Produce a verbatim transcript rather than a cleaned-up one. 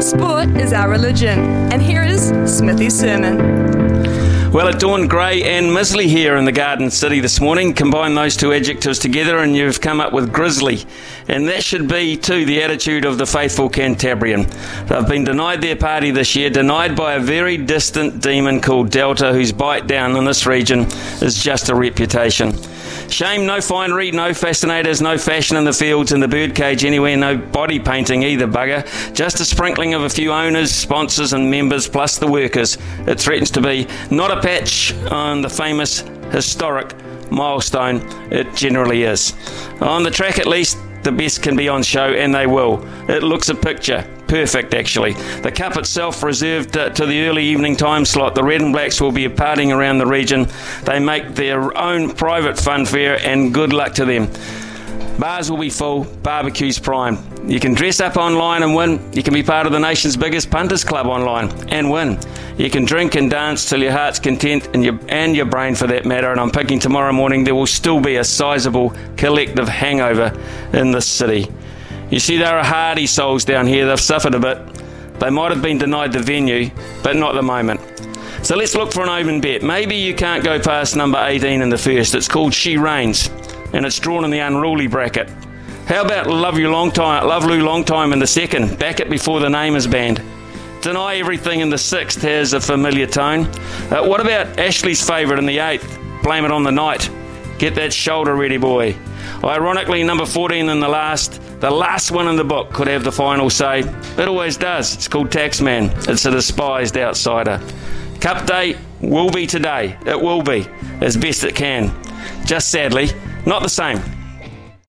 Sport is our religion, and here is Smithy's sermon. Well, it dawned grey and mizzly here in the Garden City this morning. Combine those two adjectives together and you've come up with grizzly. And that should be, too, the attitude of the faithful Cantabrian. They've been denied their party this year, denied by a very distant demon called Delta, whose bite down in this region is just a reputation. Shame, no finery, no fascinators, no fashion in the fields, in the birdcage anywhere, no body painting either, bugger. Just a sprinkling of a few owners, sponsors and members, plus the workers. It threatens to be not a patch on the famous historic milestone it generally is. On the track at least, the best can be on show, and they will. It looks a picture. Perfect, actually. The cup itself reserved to the early evening time slot. The Red and Blacks will be partying around the region. They make their own private funfair, and good luck to them. Bars will be full, barbecues prime. You can dress up online and win. You can be part of the nation's biggest punters club online and win. You can drink and dance till your heart's content, and your and your brain for that matter. And I'm picking tomorrow morning there will still be a sizable collective hangover in this city. You see, there are hardy souls down here. They've suffered a bit. They might have been denied the venue, but not the moment. So let's look for an open bet. Maybe you can't go past number eighteen in the first. It's called She Reigns, and it's drawn in the unruly bracket. How about Love You Long Time, Love You Long Time in the second? Back it before the name is banned. Deny Everything in the sixth has a familiar tone. Uh, what about Ashley's favourite in the eighth? Blame It on the Night. Get that shoulder ready, boy. Ironically, number fourteen in the last, the last one in the book, could have the final say. It always does. It's called Taxman. It's a despised outsider. Cup day will be today. It will be as best it can. Just sadly, not the same.